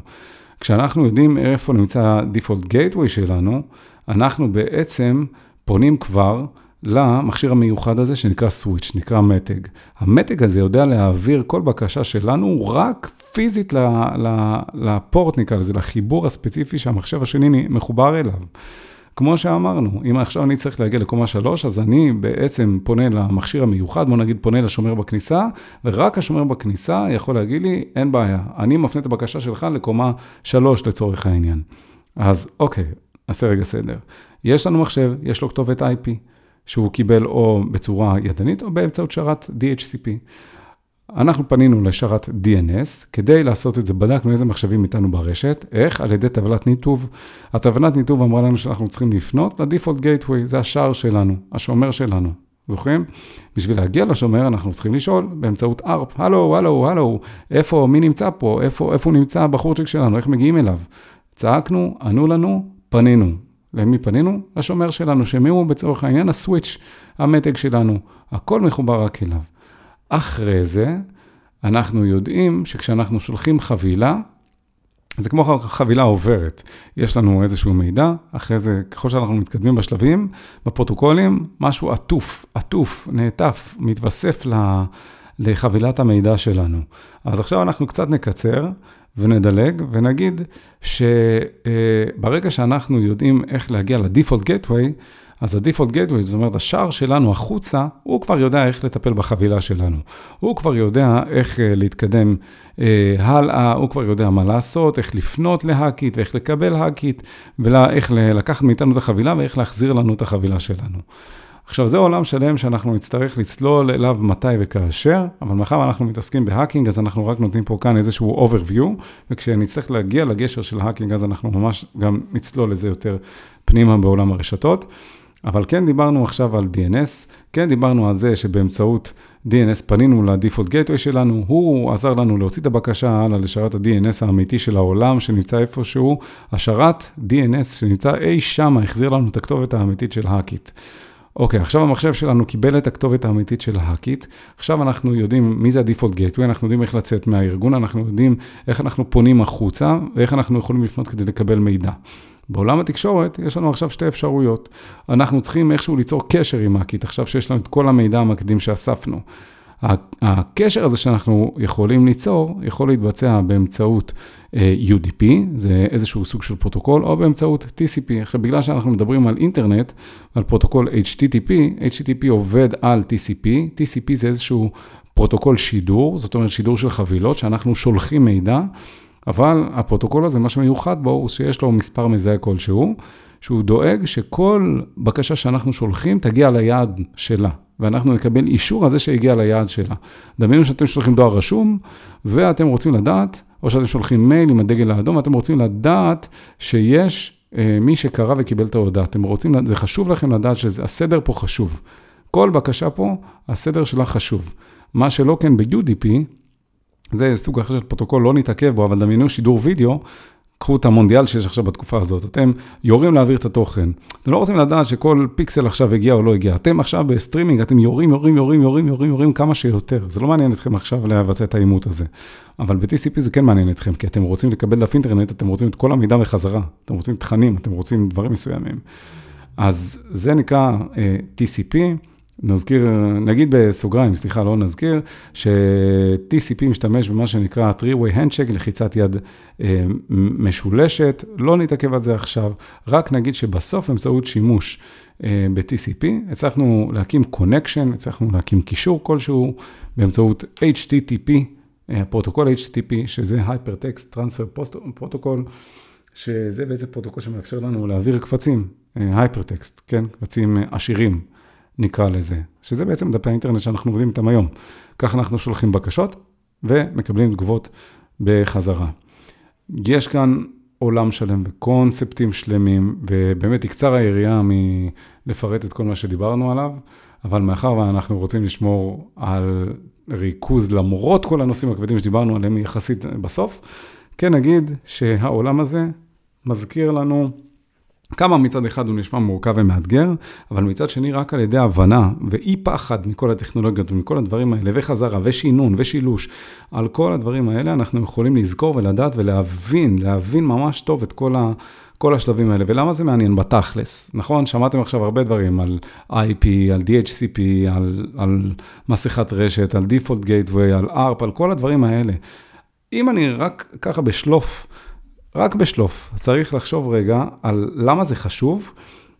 כשאנחנו יודעים איפה נמצא ה-Default Gateway שלנו, אנחנו בעצם פונים כבר למכשיר המיוחד הזה שנקרא סוויץ', נקרא מתג. המתג הזה יודע להעביר כל בקשה שלנו רק פיזית לפורט, נקרא לזה, לחיבור הספציפי שהמחשב השני מחובר אליו. כמו שאמרנו, אם עכשיו אני צריך להגיע לקומה 3, אז אני בעצם פונה למכשיר המיוחד, בוא נגיד פונה לשומר בכניסה, ורק השומר בכניסה יכול להגיד לי, אין בעיה, אני מפנה את הבקשה שלך לקומה 3 לצורך העניין. אז אוקיי, נעשה רגע סדר. יש לנו מחשב, יש לו כתובת IP. שהוא קיבל או בצורה ידנית או באמצעות שרת DHCP. אנחנו פנינו לשרת DNS, כדי לעשות את זה בדקנו איזה מחשבים איתנו ברשת, איך? על ידי טבלת ניתוב. הטבלת ניתוב אמרה לנו שאנחנו צריכים לפנות ל-Default Gateway, זה השער שלנו, השומר שלנו. זוכרים? בשביל להגיע לשומר אנחנו צריכים לשאול באמצעות ARP, הלו, הלו, הלו, איפה, מי נמצא פה? איפה נמצא הבחורצ'יק שלנו? איך מגיעים אליו? צעקנו, ענו לנו, פנינו. למי פנינו? לשומר שלנו, שמי הוא בצורך העניין, הסוויץ', המתג שלנו. הכל מחובר רק אליו. אחרי זה, אנחנו יודעים שכשאנחנו שולחים חבילה, זה כמו חבילה עוברת. יש לנו איזשהו מידע, אחרי זה, ככל שאנחנו מתקדמים בשלבים, בפרוטוקולים, משהו עטוף, נעטף, מתווסף לחבילת המידע שלנו. אז עכשיו אנחנו קצת נקצר, ונדלג, ונגיד שברגע שאנחנו יודעים איך להגיע לדיפולט גייטווי, אז הדיפולט גייטווי, זאת אומרת, השער שלנו החוצה, הוא כבר יודע איך לטפל בחבילה שלנו. הוא כבר יודע איך להתקדם הלאה, הוא כבר יודע מה לעשות, איך לפנות להאקית, ואיך לקבל האקית, ואיך לקחת מאיתנו את החבילה, ואיך להחזיר לנו את החבילה שלנו. עכשיו, זה עולם שלם שאנחנו נצטרך לצלול אליו מתי וכאשר, אבל מאחר אנחנו מתעסקים בהאקינג, אז אנחנו רק נותנים פה כאן איזשהו אוברוויו, וכשנצטרך להגיע לגשר של ההאקינג, אז אנחנו ממש גם נצלול לזה יותר פנימה בעולם הרשתות. אבל כן דיברנו עכשיו על DNS, כן דיברנו על זה שבאמצעות DNS פנינו לדיפולט גייטווי שלנו, הוא עזר לנו להוציא את הבקשה הלאה לשרת ה-DNS האמיתי של העולם שנמצא איפשהו, השרת DNS שנמצא אי שם, החזיר לנו את הכתובת האמיתית של האקית. אוקיי, עכשיו המחשב שלנו קיבל את הכתובת האמיתית של ההאקית, עכשיו אנחנו יודעים מי זה הדיפולט גייטווי, אנחנו יודעים איך לצאת מהארגון, אנחנו יודעים איך אנחנו פונים החוצה, ואיך אנחנו יכולים לפנות כדי לקבל מידע. בעולם התקשורת יש לנו עכשיו שתי אפשרויות. אנחנו צריכים איכשהו ליצור קשר עם האקית, עכשיו שיש לנו את כל המידע המקדים שאספנו. הקשר הזה שאנחנו יכולים ליצור, יכול להתבצע באמצעות UDP, זה איזשהו סוג של פרוטוקול, או באמצעות TCP. עכשיו, בגלל שאנחנו מדברים על אינטרנט, על פרוטוקול HTTP, HTTP עובד על TCP, TCP זה איזשהו פרוטוקול שידור, זאת אומרת שידור של חבילות, שאנחנו שולחים מידע, אבל הפרוטוקול הזה, מה שמיוחד בו, הוא שיש לו מספר מזהה כלשהו, שהוא דואג שכל בקשה שאנחנו שולחים תגיע ליעד שלה, ואנחנו נקבל אישור על זה שהגיע ליעד שלה. דמיינו שאתם שולחים דואר רשום, ואתם רוצים לדעת, או שאתם שולחים מייל עם הדגל האדום, אתם רוצים לדעת שיש מי שקרא וקיבל את ההודעה. אתם רוצים, זה חשוב לכם לדעת שהסדר פה חשוב. כל בקשה פה, הסדר שלה חשוב. מה שלא כן ב-UDP, זה סוג אחר של פרוטוקול, לא נתעכב בו, אבל דמיינו שידור וידאו, קחו את המונדיאל שיש עכשיו בתקופה הזאת, אתם יורים להעביר את התוכן. אתם לא רוצים לדעת שכל פיקסל עכשיו הגיע או לא הגיע. אתם עכשיו בסטרימינג, אתם יורים כמה שיותר. זה לא מעניין אתכם עכשיו לבצע את האימות הזה. אבל ב-TCP זה כן מעניין אתכם, כי אתם רוצים לקבל דף אינטרנט, אתם רוצים את כל המידע בחזרה, אתם רוצים תכנים, אתם רוצים דברים מסוימים. אז זה נקרא TCP. נגיד בסוגריים, סליחה, לא נזכיר, ש-TCP משתמש במה שנקרא 3-way handshake, לחיצת יד משולשת, לא נתעכב על זה עכשיו, רק נגיד שבסוף, באמצעות שימוש ב-TCP, הצלחנו להקים connection, הצלחנו להקים קישור כלשהו, באמצעות HTTP, פרוטוקול HTTP, שזה Hypertext Transfer Protocol, שזה בעצם פרוטוקול שמאפשר לנו להעביר קבצים, Hypertext, כן, קבצים עשירים, נקרא לזה, שזה בעצם דפי האינטרנט שאנחנו עובדים איתם היום. כך אנחנו שולחים בקשות ומקבלים תגובות בחזרה. יש כאן עולם שלם וקונספטים שלמים, ובאמת תקצר היריעה מלפרט את כל מה שדיברנו עליו, אבל מאחר ואנחנו רוצים לשמור על ריכוז למרות כל הנושאים הכבדים שדיברנו עליהם יחסית בסוף, כן נגיד שהעולם הזה מזכיר לנו כמה מצד אחד הוא נשמע מורכב ומאתגר, אבל מצד שני רק על ידי הבנה ואי פחד מכל הטכנולוגיות ומכל הדברים האלה, וחזרה ושינון ושילוש, על כל הדברים האלה אנחנו יכולים לזכור ולדעת ולהבין, להבין ממש טוב את כל השלבים האלה. ולמה זה מעניין בתכלס? נכון, שמעתם עכשיו הרבה דברים על IP, על DHCP, על מסכת רשת, על Default Gateway, על ARP, על כל הדברים האלה. אם אני רק ככה רק בשלוף, צריך לחשוב רגע על למה זה חשוב.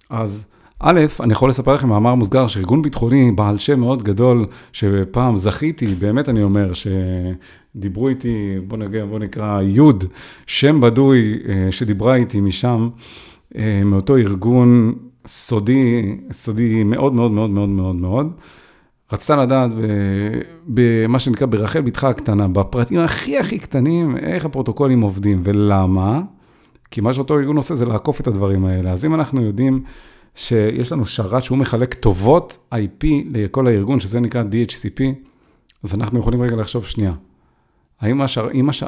אז א', אני יכול לספר לכם מאמר מוסגר שארגון ביטחוני בעל שם מאוד גדול, שפעם זכיתי, באמת אני אומר, שדיברו איתי, בוא נקרא יוד, שם בדוי שדיברה איתי משם, מאותו ארגון סודי מאוד מאוד מאוד מאוד מאוד מאוד, רצתה לדעת במה שנקרא ברחל בתך הקטנה, בפרטים הכי קטנים, איך הפרוטוקולים עובדים. ולמה? כי מה שאותו ארגון עושה זה לעקוף את הדברים האלה. אז אם אנחנו יודעים שיש לנו שרת שהוא מחלק כתובות IP לכל הארגון, שזה נקרא DHCP, אז אנחנו יכולים רגע לחשוב שנייה.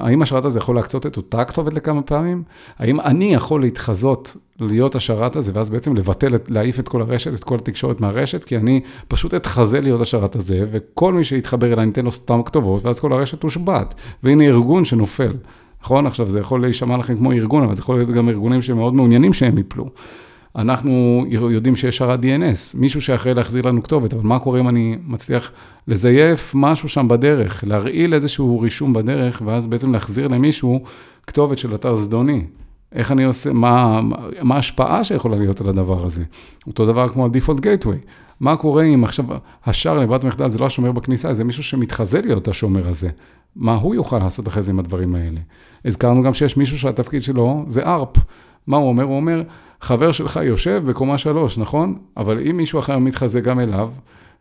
האם השרת הזה יכול להקצות את אותה כתובת לכמה פעמים? האם אני יכול להתחזות להיות השרת הזה, ואז בעצם לבטל, להעיף את כל הרשת, את כל התקשורת מהרשת, כי אני פשוט אתחזה להיות השרת הזה, וכל מי שיתחבר אליי ניתן לו סתם כתובות, ואז כל הרשת הושבת, והנה ארגון שנופל. נכון? עכשיו זה יכול להישמע לכם כמו ארגון, אבל זה יכול להיות גם ארגונים שמאוד מעוניינים שהם ייפלו. אנחנו יודעים שיש שרת DNS, מישהו שאחרי להחזיר לנו כתובת, אבל מה קורה אם אני מצליח לזייף משהו שם בדרך, להרעיל איזשהו רישום בדרך, ואז בעצם להחזיר למישהו כתובת של אתר זדוני. איך אני עושה, מה ההשפעה שיכולה להיות על הדבר הזה? אותו דבר כמו ה-Default Gateway. מה קורה אם עכשיו השער לבעת מחדל זה לא השומר בכניסה, זה מישהו שמתחזה להיות השומר הזה. מה הוא יוכל לעשות אחרי זה עם הדברים האלה? הזכרנו גם שיש מישהו שהתפקיד שלו זה ARP. מה הוא אומר? הוא אומר, חבר שלך יושב בקומה 3, נכון? אבל אם מישהו אחר מתחזה גם אליו,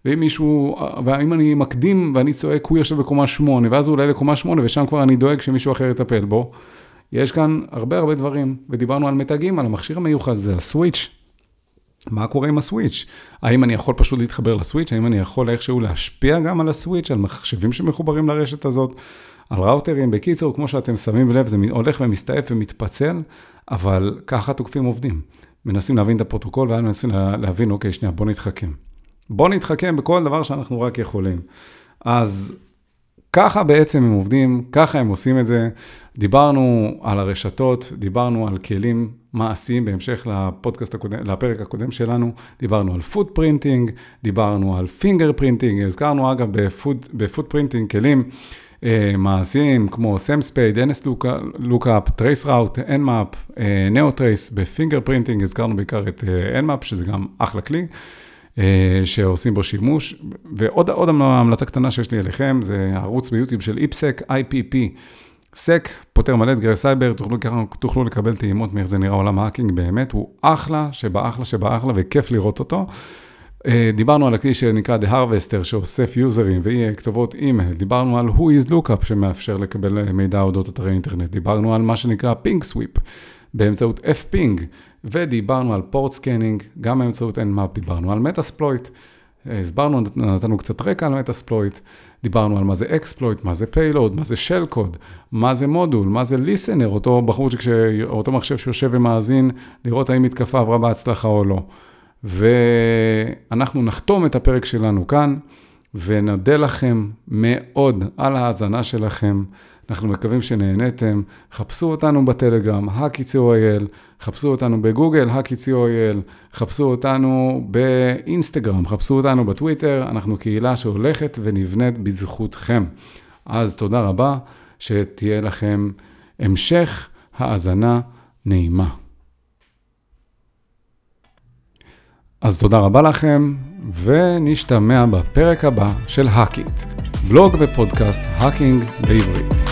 ואם אני מקדים ואני צועק, הוא יושב בקומה 8, ואז הוא עולה לקומה 8, ושם כבר אני דואג שמישהו אחר יטפל בו. יש כאן הרבה דברים, ודיברנו על מתגים, על המכשיר המיוחד, זה הסוויץ'. מה קורה עם הסוויץ'? האם אני יכול פשוט להתחבר לסוויץ'? האם אני יכול איכשהו להשפיע גם על הסוויץ', על מחשבים שמחוברים לרשת הזאת, על ראוטרים? בקיצור, כמו שאתם שמים בלב, זה הולך ומסתעף ומתפצל, אבל ככה תוקפים עובדים. מנסים להבין את הפרוטוקול, ואז מנסים להבין, אוקיי, שנייה, בוא נתחכם. בוא נתחכם בכל דבר שאנחנו רק יכולים. אז ככה בעצם הם עובדים, ככה הם עושים את זה. דיברנו על הרשתות, דיברנו על כלים מעשיים בהמשך לפודקאסט הקודם, לפרק הקודם שלנו, דיברנו על footprinting, דיברנו על fingerprinting, הזכרנו אגב בפוטפרינטינג כלים מעשיים כמו SPADE, NS Lookup, Trace Route, Nmap, NeoTrace, בפינגרפרינטינג הזכרנו בעיקר את Nmap, שזה גם אחלה כלי. שעושים בו שימוש, ועוד המלצה קטנה שיש לי אליכם, זה ערוץ ביוטיוב של IPSEC, IPP, סק, פותר מלא אתגרי סייבר, תוכלו לקבל טעימות מאיך זה נראה עולם ההאקינג באמת, הוא אחלה שבאחלה שבאחלה, וכיף לראות אותו. דיברנו על הכלי שנקרא The Harvester, שאוסף יוזרים וכתובות אימייל, דיברנו על whois.com lookup, שמאפשר לקבל מידע אודות אתרי אינטרנט, דיברנו על מה שנקרא ping-sweep, באמצעות F-ping, ודיברנו על פורט סקנינג, גם באמצעות Nmap, דיברנו על מטאספלויט, נתנו קצת רקע על מטאספלויט, דיברנו על מה זה אקספלויט, מה זה פיילוד, מה זה של קוד, מה זה מודול, מה זה ליסנר, אותו בחור שאותו מחשב שיושב ומאזין, לראות האם מתקפה עברה בהצלחה או לא. ואנחנו נחתום את הפרק שלנו כאן, ונודה לכם מאוד על ההאזנה שלכם. אנחנו מקווים שנהניתם, חפשו אותנו בטלגרם, hackit.co.il, חפשו אותנו בגוגל, hackit.co.il, חפשו אותנו באינסטגרם, חפשו אותנו בטוויטר, אנחנו קהילה שהולכת ונבנית בזכותכם. אז תודה רבה, שתהיה לכם המשך האזנה נעימה. אז תודה רבה לכם, ונשתמע בפרק הבא של האקית, בלוג ופודקאסט האקינג בעברית.